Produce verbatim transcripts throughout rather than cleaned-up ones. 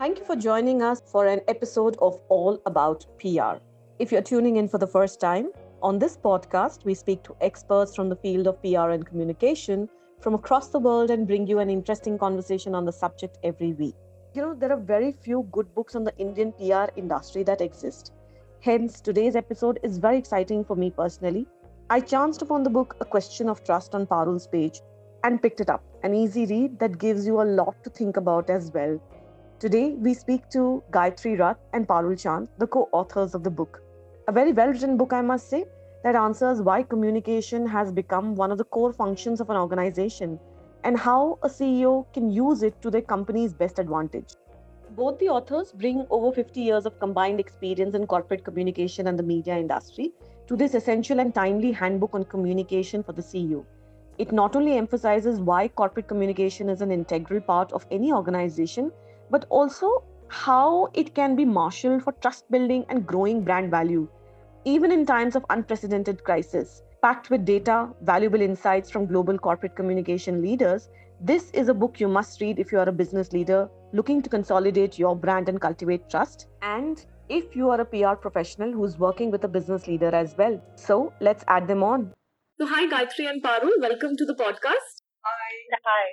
Thank you for joining us for an episode of All About P R. If you're tuning in for the first time, on this podcast, we speak to experts from the field of P R and communication from across the world and bring you an interesting conversation on the subject every week. You know, there are very few good books on the Indian P R industry that exist. Hence, today's episode is very exciting for me personally. I chanced upon the book A Question of Trust on Parul's page and picked it up. An easy read that gives you a lot to think about as well. Today, we speak to Gayatri Rath and Parul Chand, the co-authors of the book. A very well-written book, I must say, that answers why communication has become one of the core functions of an organization and how a C E O can use it to their company's best advantage. Both the authors bring over fifty years of combined experience in corporate communication and the media industry to this essential and timely handbook on communication for the C E O. It not only emphasizes why corporate communication is an integral part of any organization, but also how it can be marshaled for trust building and growing brand value, even in times of unprecedented crisis. Packed with data, valuable insights from global corporate communication leaders, this is a book you must read if you are a business leader looking to consolidate your brand and cultivate trust, and if you are a P R professional who's working with a business leader as well. So let's add them on. So hi Gayatri and Parul, welcome to the podcast. Hi. Hi.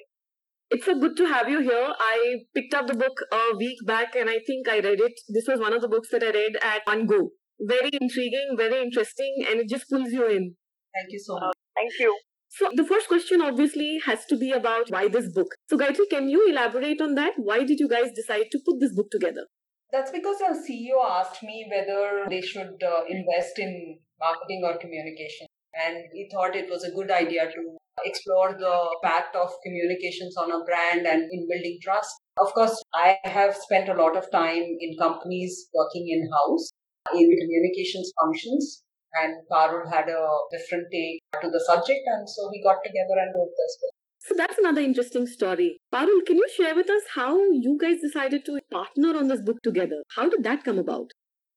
It's so good to have you here. I picked up the book a week back and I think I read it. This was one of the books that I read at one go. Very intriguing, very interesting, and it just pulls you in. Thank you so much. Thank you. So the first question obviously has to be about why this book. So Gayatri, can you elaborate on that? Why did you guys decide to put this book together? That's because our C E O asked me whether they should uh, invest in marketing or communication. And he thought it was a good idea to explore the fact of communications on a brand and in building trust. Of course, I have spent a lot of time in companies working in-house in communications functions. And Parul had a different take to the subject, and so we got together and wrote this book. So that's another interesting story. Parul, can you share with us how you guys decided to partner on this book together? How did that come about?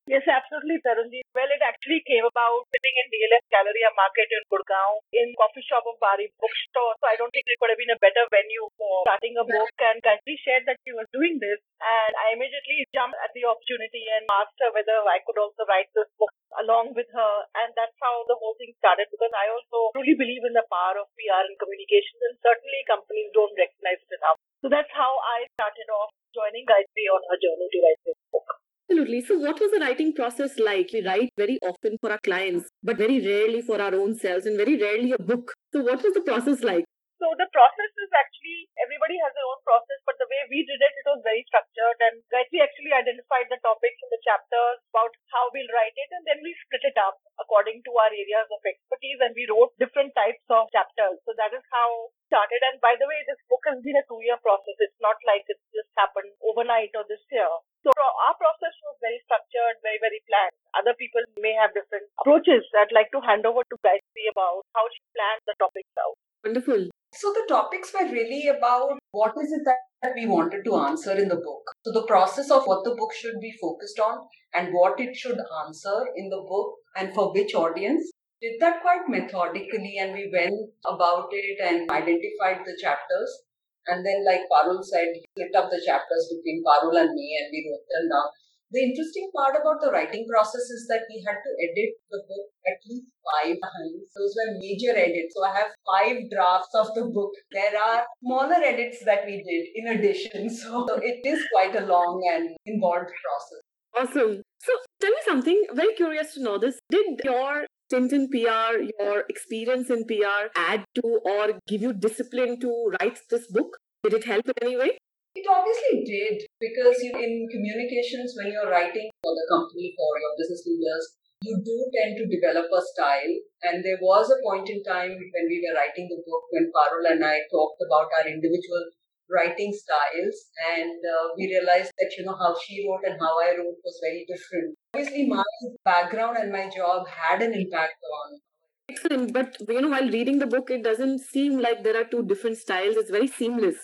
Yes, absolutely, Tarunji. Well, it actually came about sitting in D L F Galleria Market in Gurgaon, in coffee shop of Bari Bookstore. So I don't think it could have been a better venue for starting a book. And Gayatri shared that she was doing this, and I immediately jumped at the opportunity and asked her whether I could also write this book along with her, and that's how the whole thing started, because I also truly believe in the power of P R and communications, and certainly companies don't recognize it enough. So that's how I started off joining Gayatri on her journey to write this book. Absolutely. So what was the writing process like? We write very often for our clients, but very rarely for our own selves, and very rarely a book. So what was the process like? So the process is actually, everybody has their own process, but the way we did it, it was very structured, and Gayatri actually identified the topics in the chapters about how we'll write it, and then we split it up according to our areas of expertise, and we wrote different types of chapters. So that is how it started, and by the way, this book has been a two-year process. It's not like it just happened overnight or this year. So our process was very structured, very, very planned. Other people may have different approaches. I'd like to hand over to Gayatri about how she planned the topics out. Wonderful. So the topics were really about what is it that we wanted to answer in the book. So the process of what the book should be focused on and what it should answer in the book and for which audience. Did that quite methodically, and we went about it and identified the chapters. And then like Parul said, he split up the chapters between Parul and me, and we wrote them down. The interesting part about the writing process is that we had to edit the book at least five times. Those were major edits. So I have five drafts of the book. There are smaller edits that we did in addition. So it is quite a long and involved process. Awesome. So tell me something, very curious to know this. Did your stint in P R, your experience in P R add to or give you discipline to write this book? Did it help in any way? It obviously did, because in communications, when you're writing for the company, for your business leaders, you do tend to develop a style. And there was a point in time when we were writing the book, when Parul and I talked about our individual writing styles, and uh, we realized that, you know, how she wrote and how I wrote was very different. Obviously, my background and my job had an impact on. Excellent. But, you know, while reading the book, it doesn't seem like there are two different styles. It's very seamless.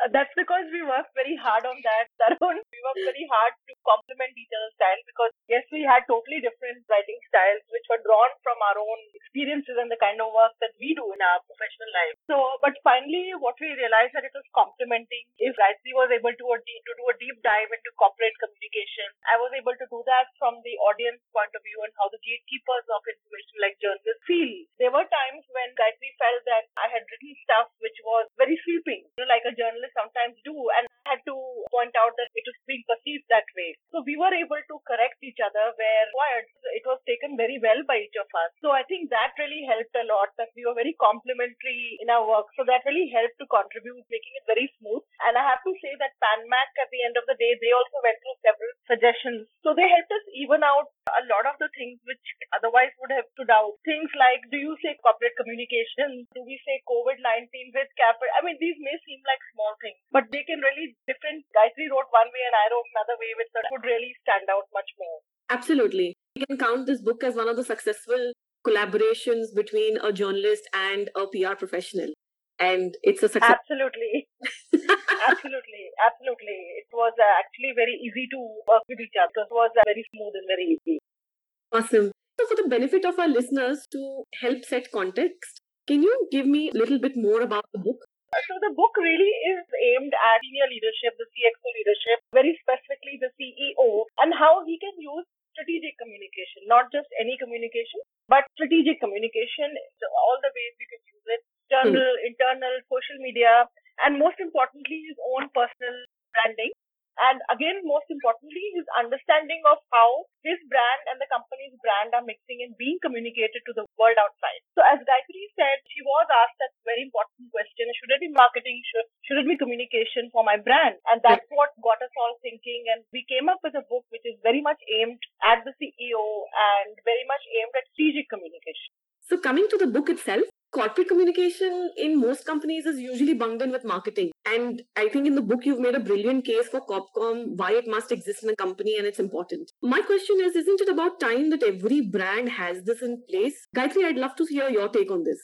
Uh, that's because we worked very hard on that. We worked very hard to complement each other's style, because yes, we had totally different writing styles which were drawn from our own experiences and the kind of work that we do in our professional life. So, but finally what we realized that it was complementing. If Gayatri was able to, to do a deep dive into corporate communication, I was able to do that from the audience point of view and how the gatekeepers of information like journalists feel. There were times when Gayatri felt that I had written stuff which was very sweeping, you know, like a journalist sometimes do, and had to point out that it was being perceived that way. So we were able to correct each other where required. It was taken very well by each of us. So I think that really helped a lot, that we were very complementary in our work. So that really helped to contribute, making it very smooth. And I have to say that PanMac, at the end of the day, they also went through several suggestions. So they helped us even out a lot of the things which otherwise would have to doubt. Things like, do you say corporate communication? Do we say COVID nineteen with capital? I mean, these may seem like small things, but they can really different. Gayatri wrote one way and I wrote another way, which would really stand out much more. Absolutely. You can count this book as one of the successful collaborations between a journalist and a P R professional. And it's a success. Absolutely. Absolutely. Absolutely. It was actually very easy to work with each other. It was very smooth and very easy. Awesome. So for the benefit of our listeners, to help set context, can you give me a little bit more about the book? So the book really is aimed at senior leadership, the C X O leadership, very specifically the C E O, and how he can use strategic communication, not just any communication, but strategic communication, all the ways we can use it, external, mm. internal, social media, and most importantly, his own personal branding. And again, most importantly, his understanding of how his brand and the company's brand are mixing and being communicated to the world outside. So as Gayatri said, she was asked that very important question, should it be marketing, should, should it be communication for my brand? And that's what got us all thinking. And we came up with a book which is very much aimed at the C E O and very much aimed at strategic communication. So coming to the book itself, corporate communication in most companies is usually bunged in with marketing. And I think in the book, you've made a brilliant case for CorpCom, why it must exist in a company and it's important. My question is, isn't it about time that every brand has this in place? Gayatri, I'd love to hear your take on this.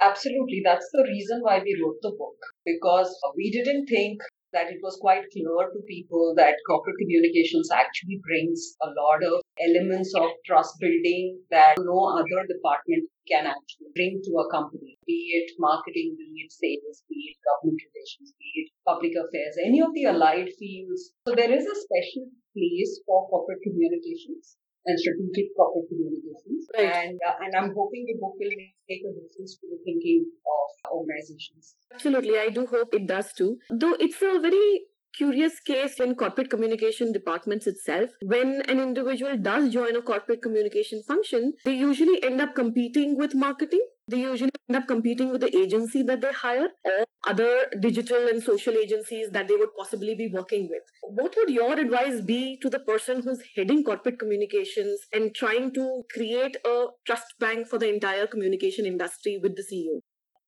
Absolutely. That's the reason why we wrote the book, because we didn't think that it was quite clear to people that corporate communications actually brings a lot of elements of trust building that no other department can actually bring to a company, be it marketing, be it sales, be it government relations, be it public affairs, any of the allied fields. So there is a special place for corporate communications and strategic corporate communications. Right. And uh, and I'm hoping the book will make a difference to the thinking of organizations. Absolutely. I do hope it does too. Though it's a very curious case in corporate communication departments itself. When an individual does join a corporate communication function, they usually end up competing with marketing. They usually end up competing with the agency that they hire or other digital and social agencies that they would possibly be working with. What would your advice be to the person who's heading corporate communications and trying to create a trust bank for the entire communication industry with the C E O?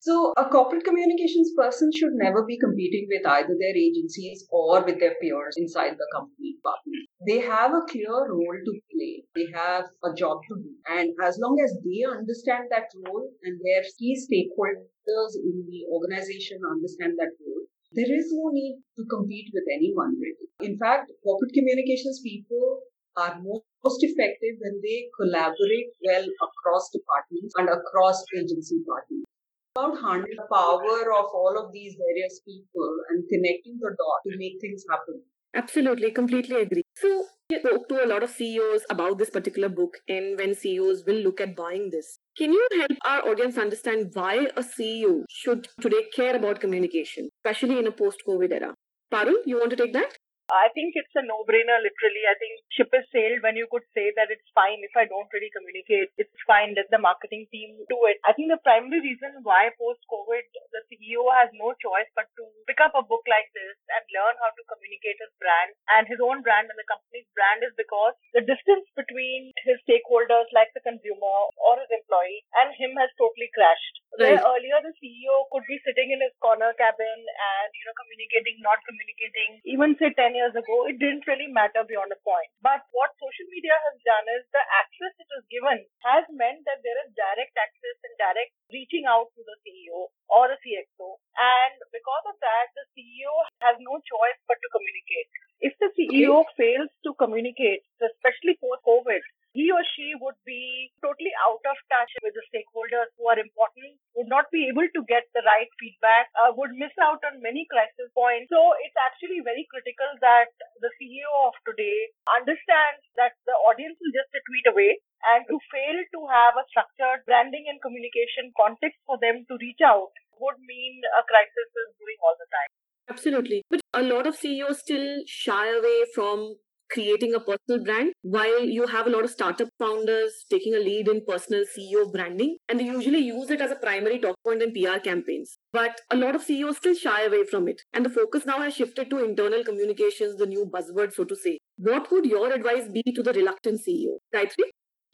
So a corporate communications person should never be competing with either their agencies or with their peers inside the company department. They have a clear role to play. They have a job to do. And as long as they understand that role and their key stakeholders in the organization understand that role, there is no need to compete with anyone really. In fact, corporate communications people are most effective when they collaborate well across departments and across agency departments. About harnessing the power of all of these various people and connecting the dots to make things happen. Absolutely, completely agree. So, you spoke to a lot of C E Os about this particular book and when C E Os will look at buying this. Can you help our audience understand why a C E O should today care about communication, especially in a post-COVID era? Parul, you want to take that? I think it's a no-brainer, literally. I think ship has sailed when you could say that it's fine if I don't really communicate. It's fine, let the marketing team do it. I think the primary reason why post-COVID, the C E O has no choice but to pick up a book like this and learn how to communicate his brand and his own brand and the company's brand is because the distance between his stakeholders like the consumer or his employee and him has totally crashed. Right. Where earlier the C E O could be sitting in his corner cabin and, you know, communicating, not communicating, even say ten years ago, it didn't really matter beyond a point. But what social media has done is the access it was given has meant that there is direct access and direct reaching out to the C E O or the C X O. And because of that, the C E O has no choice but to communicate. If the C E O okay. fails to communicate, especially post-COVID, he or she would be totally out of touch with the stakeholders who are important, would not be able to get the right feedback, uh, would miss out on many crisis points. So it's actually very critical that the C E O of today understands that the audience is just a tweet away, and to fail to have a structured branding and communication context for them to reach out would mean a crisis is brewing all the time. Absolutely. But a lot of C E Os still shy away from creating a personal brand, while you have a lot of startup founders taking a lead in personal C E O branding, and they usually use it as a primary talk point in P R campaigns. But a lot of C E Os still shy away from it, and the focus now has shifted to internal communications, the new buzzword, so to say. What would your advice be to the reluctant C E O? Gayatri?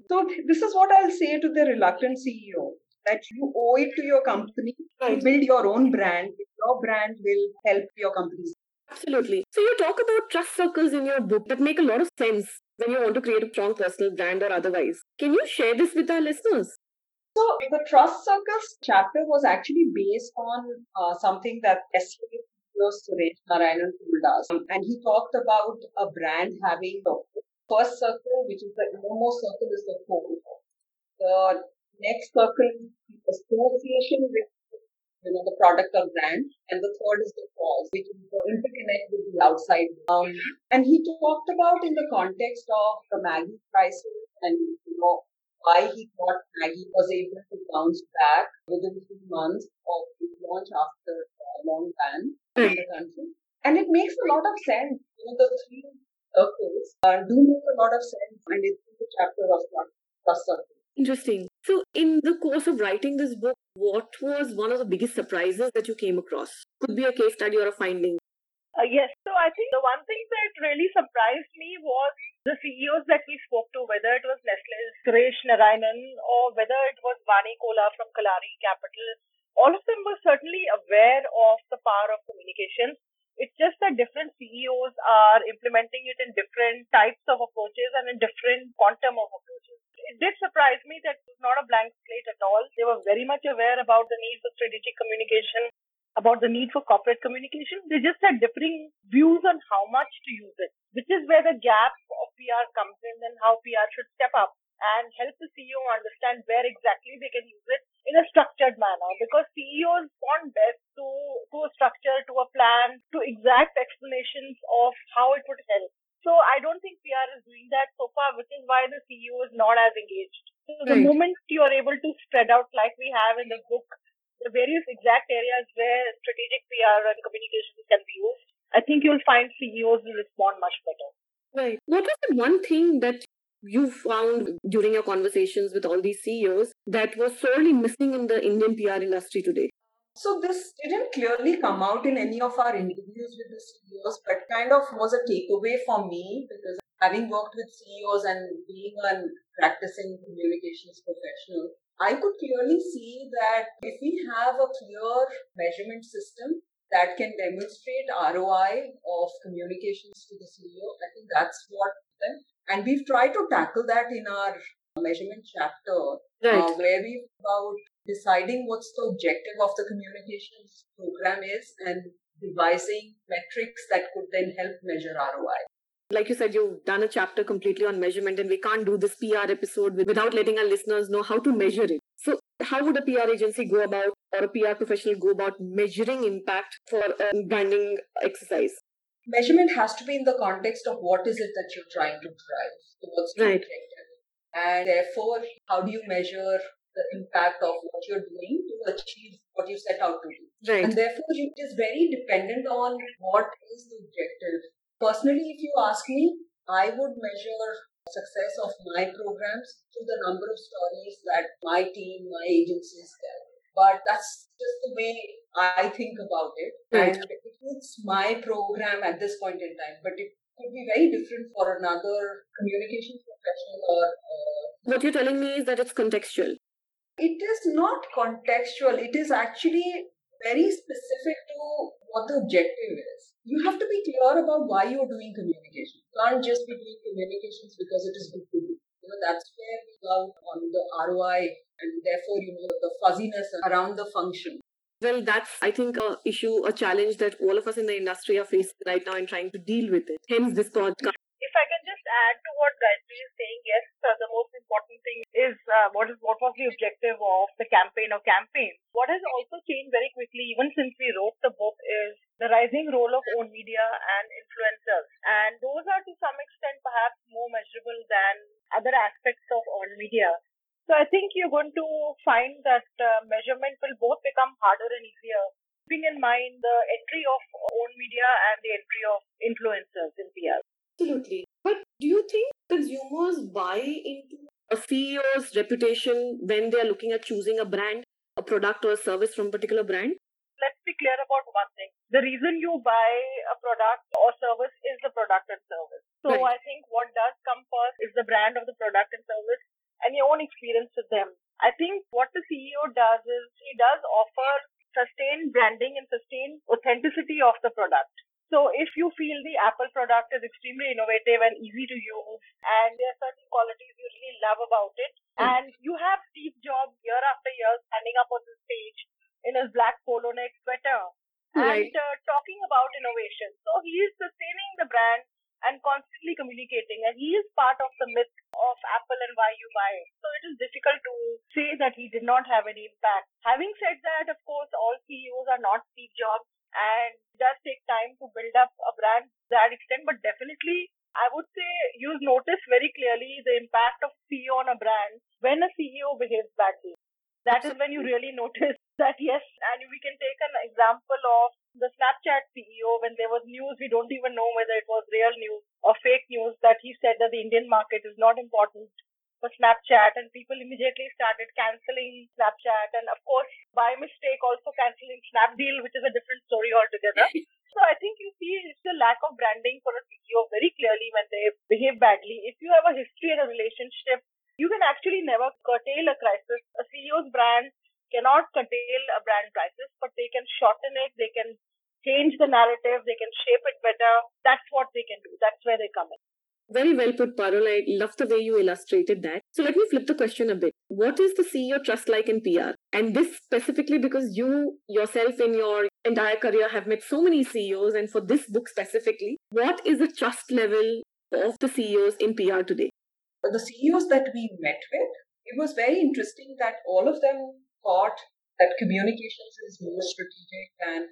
So this is what I'll say to the reluctant C E O, that you owe it to your company right. to build your own brand. Your brand will help your company. Absolutely. So you talk about trust circles in your book that make a lot of sense when you want to create a strong personal brand or otherwise. Can you share this with our listeners? So the trust circles chapter was actually based on uh, something that S R Suresh Narayanan told us. And he talked about a brand having the first circle, which is the innermost circle, is the core. The next circle is the association with, you know, the product or brand, and the third is the cause, which is the interconnect with the outside. Um, and he talked about in the context of the Maggie crisis and, you know, why he thought Maggie was able to bounce back within two months of the launch after a long ban in the country. And it makes a lot of sense. You know, the three circles uh, do make a lot of sense, and it's in the chapter of trust circles. Interesting. So in the course of writing this book, what was one of the biggest surprises that you came across? Could be a case study or a finding. Uh, yes. So I think the one thing that really surprised me was the C E Os that we spoke to, whether it was Nestle's Kresh Narayanan or whether it was Vani Kola from Kalari Capital. All of them were certainly aware of the power of communications. It's just that different C E Os are implementing it in different types of approaches and in different quantum of approaches. It did surprise me that it's not a blank slate at all. They were very much aware about the need for strategic communication, about the need for corporate communication. They just had differing views on how much to use it, which is where the gap of P R comes in and how P R should step up and help the C E O understand where exactly they can use it in a structured manner, because C E Os want best to, to a structure, to a plan, to exact explanations of how it would help. So I don't think P R is doing that so far, which is why the C E O is not as engaged. So right. The moment you are able to spread out, like we have in the book, the various exact areas where strategic P R and communications can be used, I think you'll find C E Os will respond much better. Right. What was the one thing that you found during your conversations with all these C E Os that was sorely missing in the Indian P R industry today? So this didn't clearly come out in any of our interviews with the C E Os, but kind of was a takeaway for me, because having worked with C E Os and being a practicing communications professional, I could clearly see that if we have a clear measurement system that can demonstrate R O I of communications to the C E O, I think that's what happened. And we've tried to tackle that in our measurement chapter, right. uh, where we've about deciding what's the objective of the communications program is and devising metrics that could then help measure R O I. Like you said, you've done a chapter completely on measurement, and we can't do this P R episode without letting our listeners know how to measure it. So how would a P R agency go about, or a P R professional go about measuring impact for a branding exercise? Measurement has to be in the context of what is it that you're trying to drive, so what's the right. objective. And therefore, how do you measure the impact of what you're doing to achieve what you set out to do? Right. And therefore, it is very dependent on what is the objective. Personally, if you ask me, I would measure success of my programs through the number of stories that my team, my agencies tell. But that's just the way I think about it. Right. And it's my program at this point in time. But it could be very different for another communications professional. Or uh, What you're telling me is that it's contextual. It is not contextual. It is actually very specific to what the objective is. You have to be clear about why you're doing communication. You can't just be doing communications because it is good to do. You know, that's where we go on the R O I, and therefore, you know, the fuzziness around the function. Well, that's, I think, an issue, a challenge that all of us in the industry are facing right now and trying to deal with it. Hence, this podcast. If I can just add to what Gayatri is saying, yes, uh, the most important thing is uh, what is what was the objective of the campaign or campaign. What has also changed very quickly, even since we wrote the book, is the rising role of owned media and influencers. And those are to some extent perhaps more measurable than other aspects of owned media. So I think you're going to find that uh, measurement will both become harder and easier, keeping in mind the entry of owned media and the entry of influencers in P R. Absolutely. But do you think consumers buy into a C E O's reputation when they are looking at choosing a brand, a product or a service from a particular brand? Let's be clear about one thing. The reason you buy a product or service is the product and service. So right. I think what does come first is the brand of the product and service and your own experience with them. I think what the C E O does is he does offer sustained branding and sustained authenticity of the product. So if you feel the Apple product is extremely innovative and easy to use and there are certain qualities you really love about it, and you have Steve Jobs year after year standing up on the stage in his black polo neck sweater right. and uh, talking about innovation. So he is sustaining the brand and constantly communicating, and he is part of the myth of Apple and why you buy it. So it is difficult to say that he did not have any impact. Having said that, of course, all C E Os are not Steve Jobs. And it does take time to build up a brand to that extent. But definitely, I would say you notice very clearly the impact of C E O on a brand when a C E O behaves badly. That Absolutely. Is when you really notice that, yes. And we can take an example of the Snapchat C E O when there was news. We don't even know whether it was real news or fake news that he said that the Indian market is not important for Snapchat, and people immediately started cancelling Snapchat, and of course, by mistake, also cancelling Snapdeal, which is a different story altogether. So I think you see it's the lack of branding for a C E O very clearly when they behave badly. If you have a history and a relationship, you can actually never curtail a crisis. A C E O's brand cannot curtail a brand crisis, but they can shorten it, they can change the narrative, they can shape it better. That's what they can do. That's where they come in. Very well put, Parul. I love the way you illustrated that. So let me flip the question a bit. What is the C E O trust like in P R? And this specifically because you yourself in your entire career have met so many C E Os, and for this book specifically, what is the trust level of the C E Os in P R today? The C E Os that we met with, it was very interesting that all of them thought that communications is more strategic than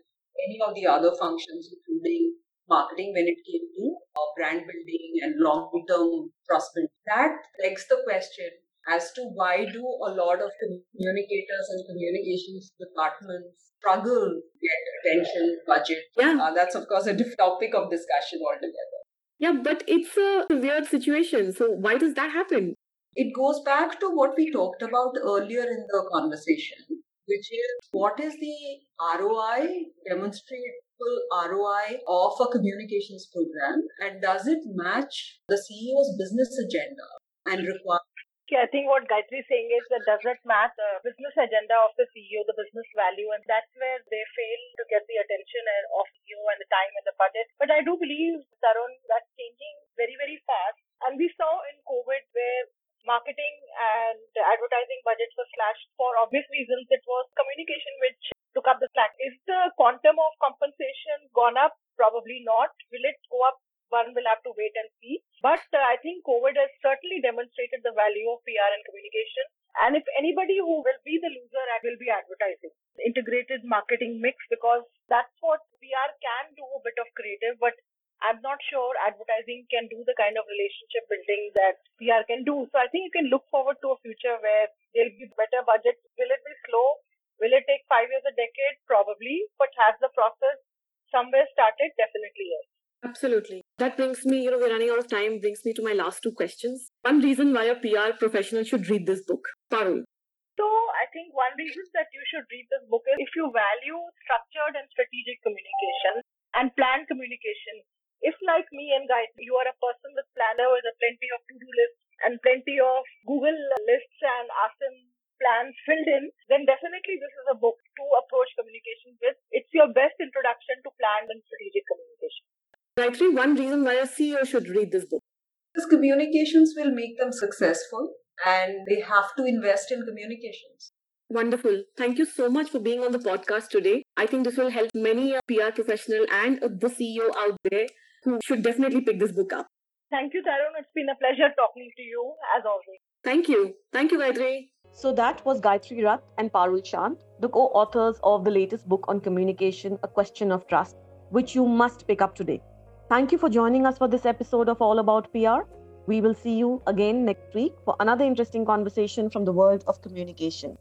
any of the other functions, including marketing when it came to uh, brand building and long-term trust building. That begs the question as to why do a lot of communicators and communications departments struggle to get attention, budget. Yeah. Uh, that's, of course, a different topic of discussion altogether. Yeah, but it's a weird situation. So why does that happen? It goes back to what we talked about earlier in the conversation, which is what is the R O I demonstrate R O I of a communications program, and does it match the C E O's business agenda and requirements? Okay, I think what Gayatri is saying is that does it match the business agenda of the C E O, the business value, and that's where they fail to get the attention of C E O and the time and the budget. But I do believe, Tarun, that's changing very, very fast. And we saw in COVID where marketing and advertising budgets were slashed for obvious reasons. It was communication which took up the slack. Is the quantum of compensation gone up? Probably not. Will it go up? One will have to wait and see. But uh, I think COVID has certainly demonstrated the value of P R and communication. And if anybody who will be the loser will be advertising, integrated marketing mix, because that's what P R can do, a bit of creative, but I'm not sure advertising can do the kind of relationship building that P R can do. So I think you can look forward to a future where there'll be better budgets. Will it be slow? Will it take five years, a decade? Probably. But has the process somewhere started? Definitely yes. Absolutely. That brings me, you know, we're running out of time, brings me to my last two questions. One reason why a P R professional should read this book. Parul. So I think one reason that you should read this book is if you value structured and strategic communication and planned communication. If, like me and guys, you are a person with planner with a plenty of to-do lists and plenty of Google lists and awesome plans filled in, then definitely this is a book to approach communication with. It's your best introduction to planned and strategic communication. Actually, one reason why a C E O should read this book. Because communications will make them successful and they have to invest in communications. Wonderful. Thank you so much for being on the podcast today. I think this will help many a P R professional and the C E O out there who should definitely pick this book up. Thank you, Tarun. It's been a pleasure talking to you as always. Thank you. Thank you, Gayatri. So that was Gayatri Rath and Parul Chand, the co-authors of the latest book on communication, A Question of Trust, which you must pick up today. Thank you for joining us for this episode of All About P R. We will see you again next week for another interesting conversation from the world of communication.